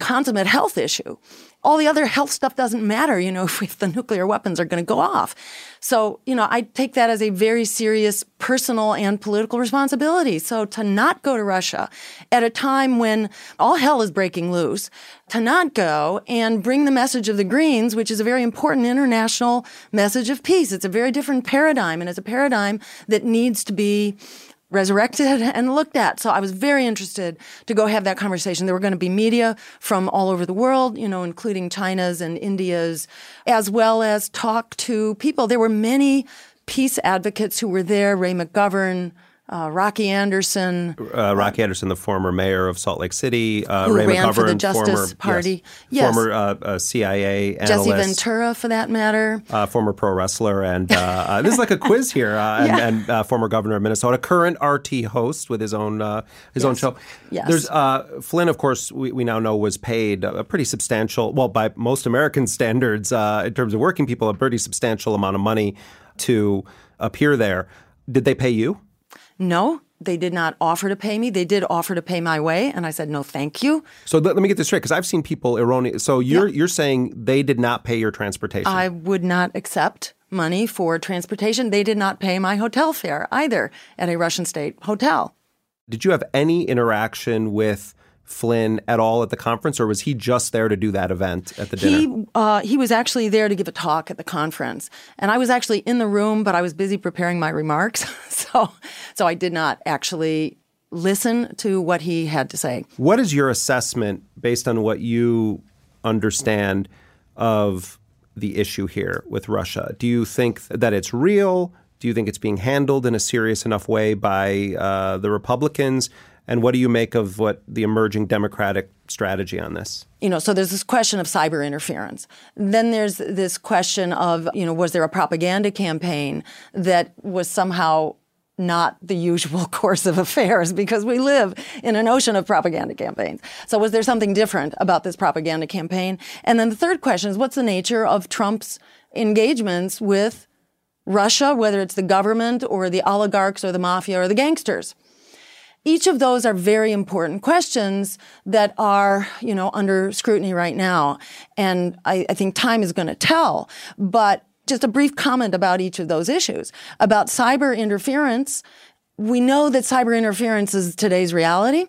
consummate health issue. All the other health stuff doesn't matter, you know, if the nuclear weapons are going to go off. So, you know, I take that as a very serious personal and political responsibility. So to not go to Russia at a time when all hell is breaking loose, to not go and bring the message of the Greens, which is a very important international message of peace. It's a very different paradigm, and it's a paradigm that needs to be resurrected and looked at. So I was very interested to go have that conversation. There were going to be media from all over the world, you know, including China's and India's, as well as talk to people. There were many peace advocates who were there, Ray McGovern, Rocky Anderson. Rocky Anderson, the former mayor of Salt Lake City. Who Ray ran McGovern, for the Justice Party. Yes. Former CIA analyst. Jesse Ventura, for that matter. Former pro wrestler. And this is like a quiz here. And former governor of Minnesota. Current RT host with his own own show. Yes. There's Flynn, of course, we now know was paid a pretty substantial, well, by most American standards, in terms of working people, a pretty substantial amount of money to appear there. Did they pay you? No, they did not offer to pay me. They did offer to pay my way, and I said, no, thank you. So let me get this straight, because I've seen people erroneous. So you're saying they did not pay your transportation. I would not accept money for transportation. They did not pay my hotel fare either at a Russian state hotel. Did you have any interaction with Flynn at all at the conference, or was he just there to do that event at the dinner? He was actually there to give a talk at the conference, and I was actually in the room, but I was busy preparing my remarks, so I did not actually listen to what he had to say. What is your assessment, based on what you understand, of the issue here with Russia? Do you think that it's real? Do you think it's being handled in a serious enough way by the Republicans? And what do you make of what the emerging Democratic strategy on this? You know, so there's this question of cyber interference. Then there's this question of, you know, was there a propaganda campaign that was somehow not the usual course of affairs, because we live in an ocean of propaganda campaigns. So was there something different about this propaganda campaign? And then the third question is, what's the nature of Trump's engagements with Russia, whether it's the government or the oligarchs or the mafia or the gangsters? Each of those are very important questions that are, you know, under scrutiny right now. And I think time is going to tell. But just a brief comment about each of those issues. About cyber interference, we know that cyber interference is today's reality.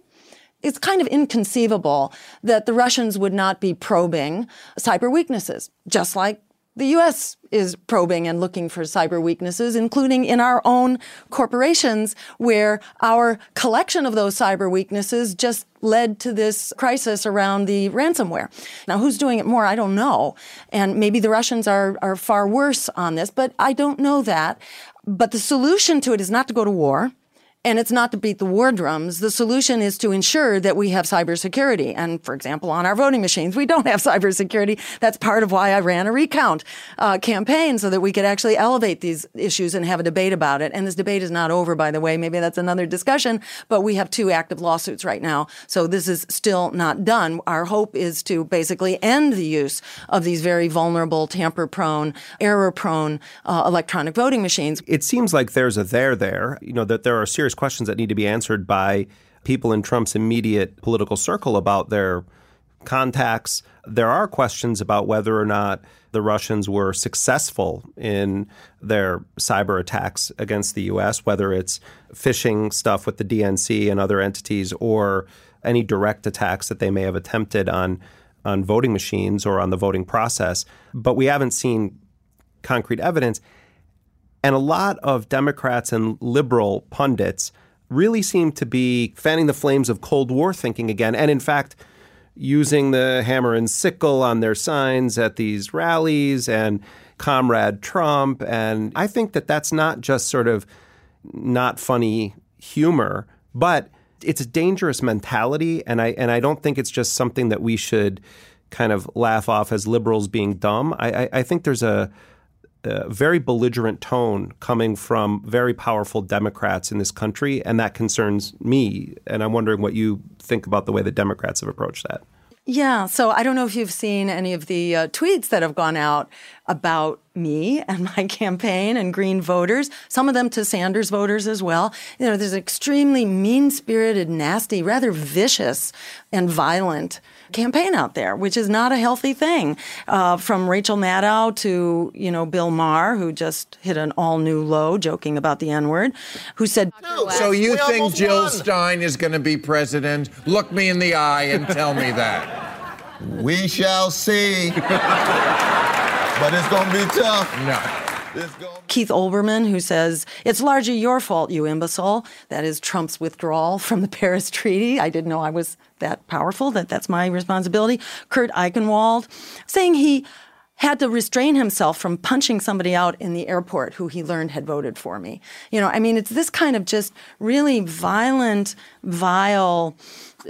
It's kind of inconceivable that the Russians would not be probing cyber weaknesses, just like the U.S. is probing and looking for cyber weaknesses, including in our own corporations, where our collection of those cyber weaknesses just led to this crisis around the ransomware. Now, who's doing it more? I don't know. And maybe the Russians are far worse on this, but I don't know that. But the solution to it is not to go to war. And it's not to beat the war drums. The solution is to ensure that we have cybersecurity. And, for example, on our voting machines, we don't have cybersecurity. That's part of why I ran a recount campaign, so that we could actually elevate these issues and have a debate about it. And this debate is not over, by the way. Maybe that's another discussion. But we have 2 active lawsuits right now, so this is still not done. Our hope is to basically end the use of these very vulnerable, tamper-prone, error-prone electronic voting machines. It seems like there's a there there, you know, that there are serious questions that need to be answered by people in Trump's immediate political circle about their contacts. There are questions about whether or not the Russians were successful in their cyber attacks against the U.S., whether it's phishing stuff with the DNC and other entities or any direct attacks that they may have attempted on voting machines or on the voting process. But we haven't seen concrete evidence. And a lot of Democrats and liberal pundits really seem to be fanning the flames of Cold War thinking again, and in fact, using the hammer and sickle on their signs at these rallies and Comrade Trump. And I think that that's not just sort of not funny humor, but it's a dangerous mentality. And I don't think it's just something that we should kind of laugh off as liberals being dumb. I think there's a very belligerent tone coming from very powerful Democrats in this country, and that concerns me. And I'm wondering what you think about the way the Democrats have approached that. Yeah. So I don't know if you've seen any of the tweets that have gone out about me and my campaign and Green voters, some of them to Sanders voters as well. You know, there's an extremely mean-spirited, nasty, rather vicious and violent campaign out there, which is not a healthy thing. From Rachel Maddow to, you know, Bill Maher, who just hit an all-new low, joking about the N-word, who said... No, so you think Jill Stein is going to be president? Look me in the eye and tell me that. We shall see. But it's going to be tough. No. Keith Olbermann, who says, it's largely your fault, you imbecile. That is Trump's withdrawal from the Paris Treaty. I didn't know I was that powerful, that's my responsibility. Kurt Eichenwald, saying he had to restrain himself from punching somebody out in the airport who he learned had voted for me. You know, I mean, it's this kind of just really violent, vile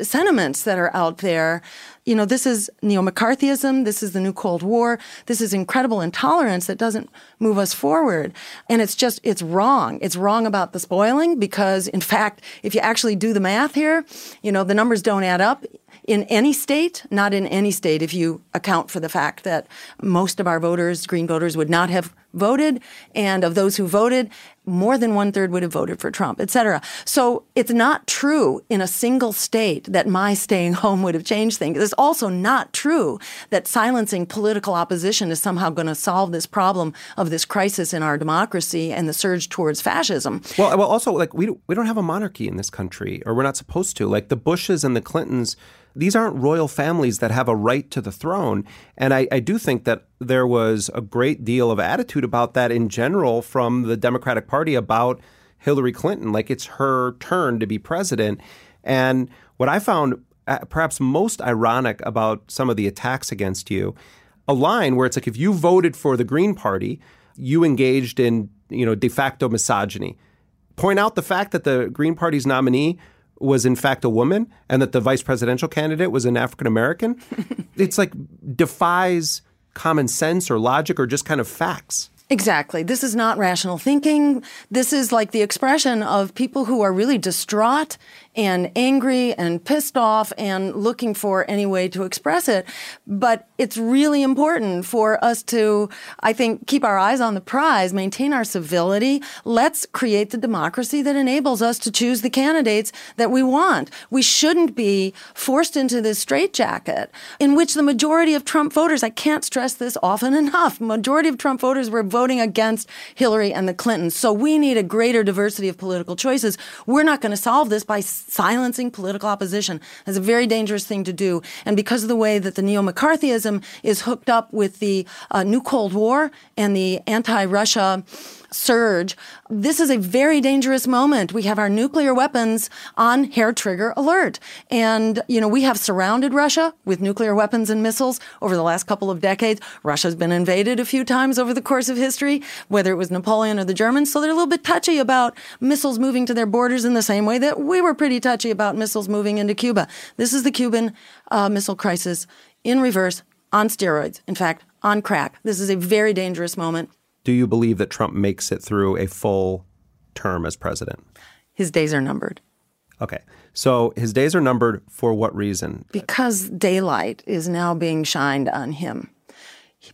sentiments that are out there. You know, this is neo-McCarthyism. This is the new Cold War. This is incredible intolerance that doesn't move us forward. And it's just, it's wrong. It's wrong about the spoiling because, in fact, if you actually do the math here, you know, the numbers don't add up in any state, not in any state, if you account for the fact that most of our voters, Green voters, would not have voted. And of those who voted, more than 1/3 would have voted for Trump, et cetera. So it's not true in a single state that my staying home would have changed things. It's also not true that silencing political opposition is somehow going to solve this problem of this crisis in our democracy and the surge towards fascism. Well, also, like, we don't have a monarchy in this country, or we're not supposed to. Like, the Bushes and the Clintons, these aren't royal families that have a right to the throne. And I do think that there was a great deal of attitude about that in general from the Democratic Party about Hillary Clinton. Like, it's her turn to be president. And what I found perhaps most ironic about some of the attacks against you, a line where it's like, if you voted for the Green Party, you engaged in, you know, de facto misogyny. Point out the fact that the Green Party's nominee was in fact a woman and that the vice presidential candidate was an African-American. It's like defies common sense or logic or just kind of facts. Exactly. This is not rational thinking. This is like the expression of people who are really distraught and angry and pissed off and looking for any way to express it. But it's really important for us to, I think, keep our eyes on the prize, maintain our civility. Let's create the democracy that enables us to choose the candidates that we want. We shouldn't be forced into this straitjacket in which the majority of Trump voters, I can't stress this often enough, majority of Trump voters were voting against Hillary and the Clintons. So we need a greater diversity of political choices. We're not going to solve this by silencing political opposition. That's a very dangerous thing to do. And because of the way that the neo-McCarthyism is hooked up with the new Cold War and the anti-Russia surge, this is a very dangerous moment. We have our nuclear weapons on hair trigger alert. And, you know, we have surrounded Russia with nuclear weapons and missiles over the last couple of decades. Russia's been invaded a few times over the course of history, whether it was Napoleon or the Germans. So they're a little bit touchy about missiles moving to their borders in the same way that we were pretty touchy about missiles moving into Cuba. This is the Cuban missile crisis in reverse, on steroids, in fact, on crack. This is a very dangerous moment. Do you believe that Trump makes it through a full term as president? His days are numbered. Okay. So his days are numbered for what reason? Because daylight is now being shined on him.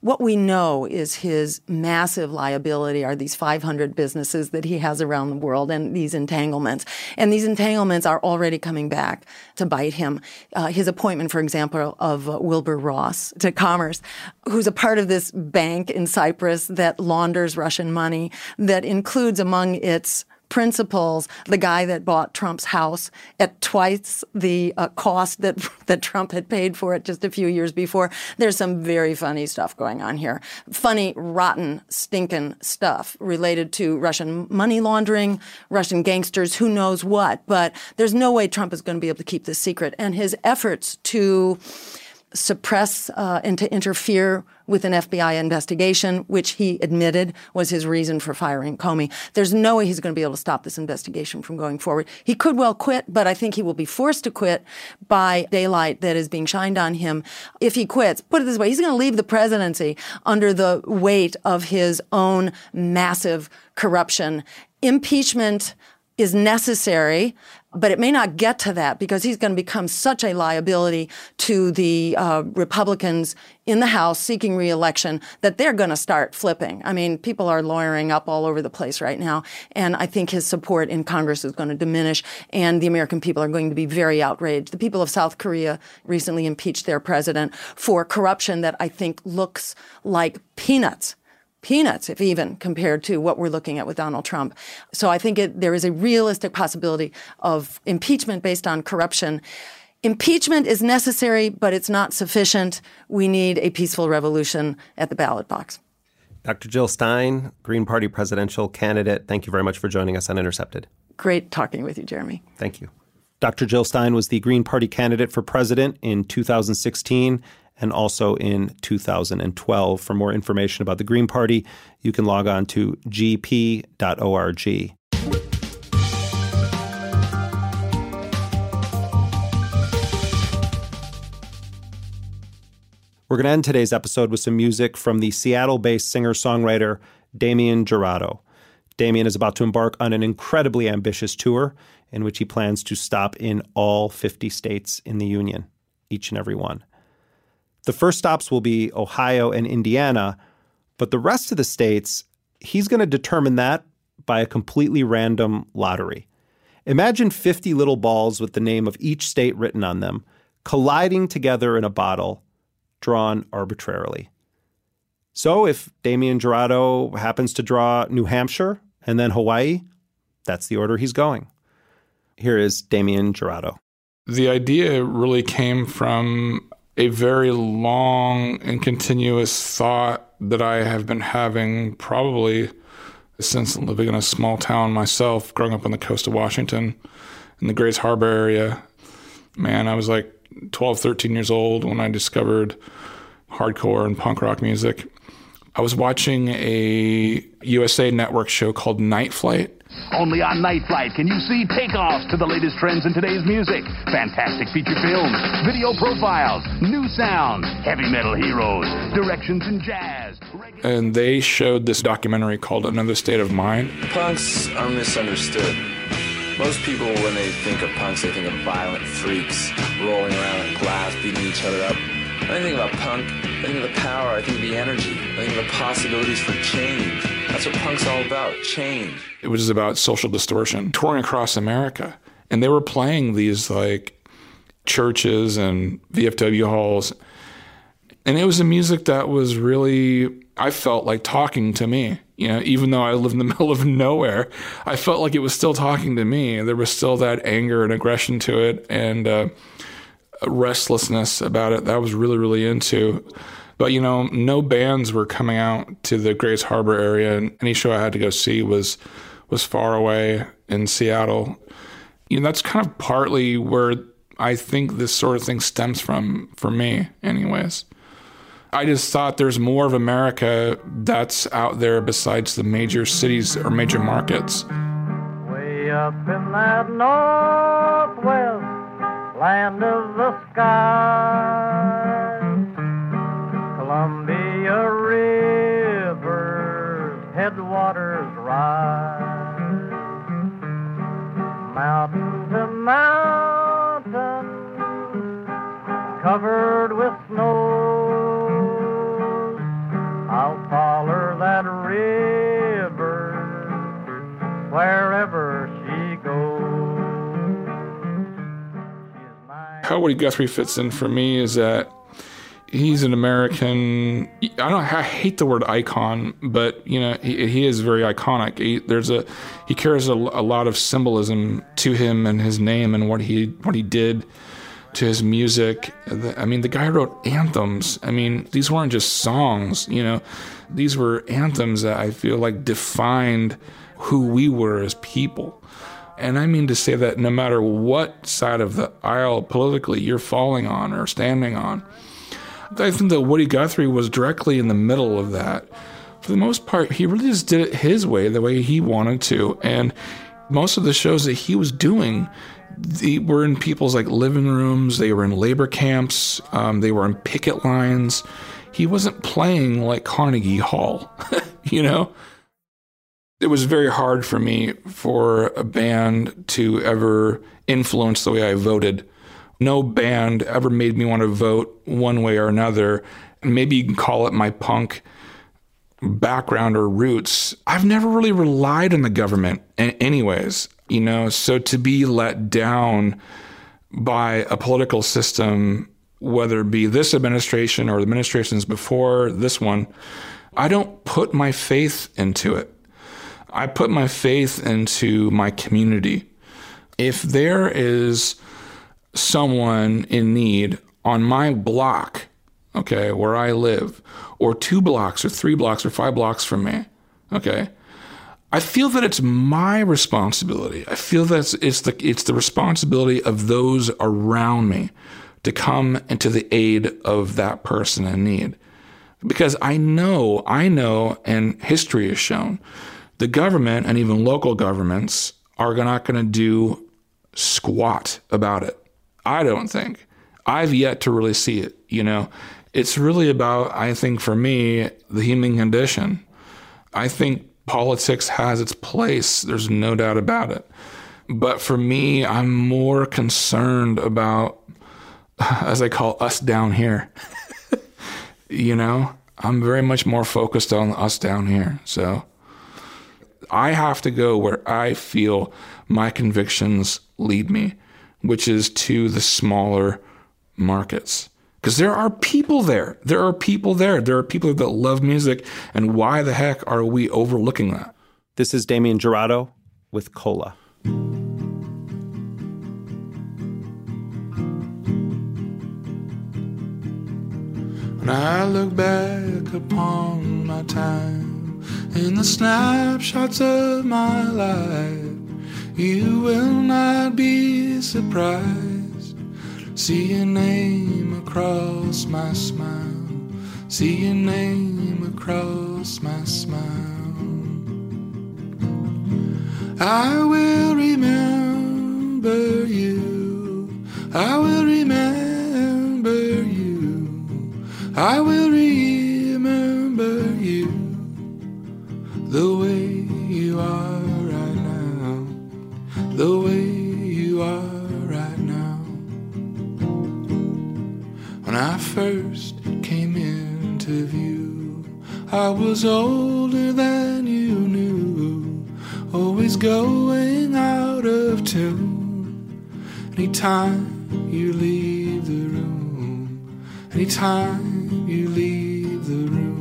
What we know is his massive liability are these 500 businesses that he has around the world and these entanglements. And these entanglements are already coming back to bite him. His appointment, for example, of Wilbur Ross to Commerce, who's a part of this bank in Cyprus that launders Russian money, that includes among its principals the guy that bought Trump's house at twice the cost that Trump had paid for it just a few years before. There's some very funny stuff going on here. Funny, rotten, stinking stuff related to Russian money laundering, Russian gangsters, who knows what. But there's no way Trump is going to be able to keep this secret. And his efforts to suppress and to interfere with an FBI investigation, which he admitted was his reason for firing Comey. There's no way he's going to be able to stop this investigation from going forward. He could well quit, but I think he will be forced to quit by daylight that is being shined on him. If he quits, put it this way, he's going to leave the presidency under the weight of his own massive corruption. Impeachment is necessary, but it may not get to that because he's going to become such a liability to the Republicans in the House seeking re-election that they're going to start flipping. I mean, people are lawyering up all over the place right now, and I think his support in Congress is going to diminish, and the American people are going to be very outraged. The people of South Korea recently impeached their president for corruption that I think looks like peanuts, if even, compared to what we're looking at with Donald Trump. So I think there is a realistic possibility of impeachment based on corruption. Impeachment is necessary, but it's not sufficient. We need a peaceful revolution at the ballot box. Dr. Jill Stein, Green Party presidential candidate, thank you very much for joining us on Intercepted. Great talking with you, Jeremy. Thank you. Dr. Jill Stein was the Green Party candidate for president in 2016 and also in 2012. For more information about the Green Party, you can log on to gp.org. We're going to end today's episode with some music from the Seattle-based singer-songwriter Damien Jurado. Damien is about to embark on an incredibly ambitious tour in which he plans to stop in all 50 states in the union, each and every one. The first stops will be Ohio and Indiana, but the rest of the states, he's going to determine that by a completely random lottery. Imagine 50 little balls with the name of each state written on them, colliding together in a bottle, drawn arbitrarily. So if Damien Jurado happens to draw New Hampshire and then Hawaii, that's the order he's going. Here is Damien Jurado. The idea really came from a very long and continuous thought that I have been having probably since living in a small town myself, growing up on the coast of Washington in the Grays Harbor area. Man, I was like 12, 13 years old when I discovered hardcore and punk rock music. I was watching a USA Network show called Night Flight. Only on Night Flight can you see takeoffs to the latest trends in today's music, fantastic feature films, video profiles, new sounds, heavy metal heroes, directions in jazz. And they showed this documentary called Another State of Mind. Punks are misunderstood. Most people, when they think of punks, they think of violent freaks rolling around in glass, beating each other up. When I think about punk, I think of the power, I think of the energy, I think of the possibilities for change. That's what punk's all about, change. It was about social distortion, touring across America. And they were playing these like churches and VFW halls. And it was a music that was really, I felt like talking to me. You know, even though I live in the middle of nowhere, I felt like it was still talking to me. There was still that anger and aggression to it and restlessness about it that I was really, really into. But, you know, no bands were coming out to the Grays Harbor area, and any show I had to go see was far away in Seattle. You know, that's kind of partly where I think this sort of thing stems from, for me anyways. I just thought there's more of America that's out there besides the major cities or major markets. Way up in that northwest, land of the sky. Columbia River, headwaters rise, mountain to mountain, covered with snow. I'll follow that river wherever she goes. How Woody Guthrie fits in for me is that he's an American. I hate the word icon, but you know he is very iconic. He carries a lot of symbolism to him and his name and what he did to his music. I mean, the guy wrote anthems. I mean, these weren't just songs. You know, these were anthems that I feel like defined who we were as people. And I mean to say that no matter what side of the aisle politically you're falling on or standing on, I think that Woody Guthrie was directly in the middle of that. For the most part, he really just did it his way, the way he wanted to. And most of the shows that he was doing, they were in people's like living rooms. They were in labor camps. They were on picket lines. He wasn't playing like Carnegie Hall, you know? It was very hard for me for a band to ever influence the way I voted. No band ever made me want to vote one way or another. Maybe you can call it my punk background or roots. I've never really relied on the government anyways, you know? So to be let down by a political system, whether it be this administration or the administrations before this one, I don't put my faith into it. I put my faith into my community. If there is someone in need on my block, okay, where I live, or 2 blocks or 3 blocks or 5 blocks from me, okay, I feel that it's my responsibility. I feel that it's the responsibility of those around me to come into the aid of that person in need. Because I know, and history has shown, the government and even local governments are not going to do squat about it. I don't think. I've yet to really see it, you know. It's really about, I think for me, the human condition. I think politics has its place. There's no doubt about it. But for me, I'm more concerned about, as I call, us down here. You know, I'm very much more focused on us down here. So I have to go where I feel my convictions lead me, which is to the smaller markets. Because there are people there. There are people there. There are people that love music. And why the heck are we overlooking that? This is Damien Jurado with Cola. When I look back upon my time in the snapshots of my life, you will not be surprised. See your name across my smile. See your name across my smile. I will remember you. I will remember you. I will remember you the way you are right now, the way you are right now. When I first came into view, I was older than you knew, always going out of tune. Anytime you leave the room, anytime you leave the room,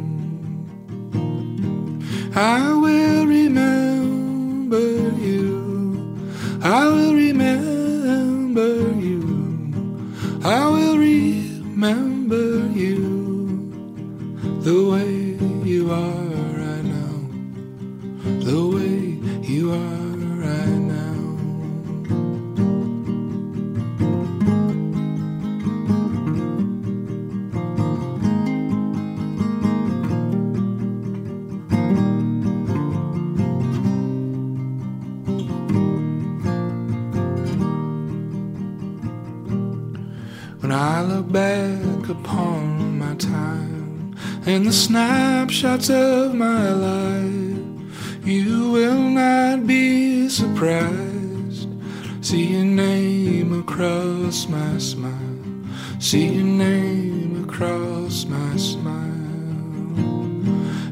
I will remember you. I will remember you. I will remember you the way you are right now, the way you are right now. I look back upon my time and the snapshots of my life, you will not be surprised. See your name across my smile. See your name across my smile.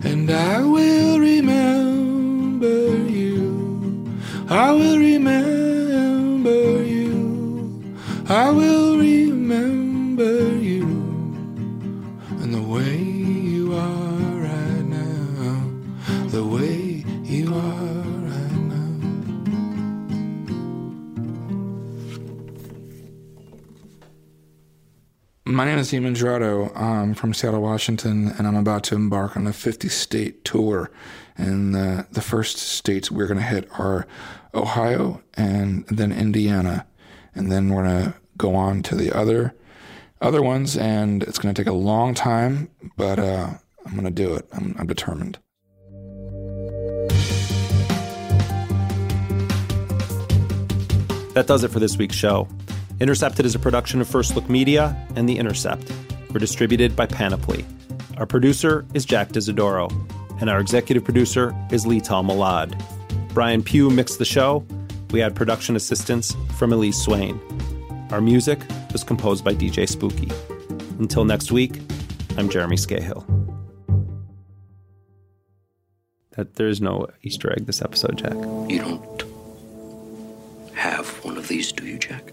And I will remember you. I will remember you. I will remember you and the way you are right now, the way you are right now. My name is Damien Jurado. I'm from Seattle, Washington, and I'm about to embark on a 50-state tour. And the first states we're going to hit are Ohio and then Indiana. And then we're going to go on to the other other ones, and it's going to take a long time, but I'm going to do it. I'm determined. That does it for this week's show. Intercepted is a production of First Look Media and The Intercept. We're distributed by Panoply. Our producer is Jack Desidero, and our executive producer is Lital Malad. Brian Pugh mixed the show. We had production assistance from Elise Swain. Our music was composed by DJ Spooky. Until next week, I'm Jeremy Scahill. That there is no Easter egg this episode, Jack. You don't have one of these, do you, Jack?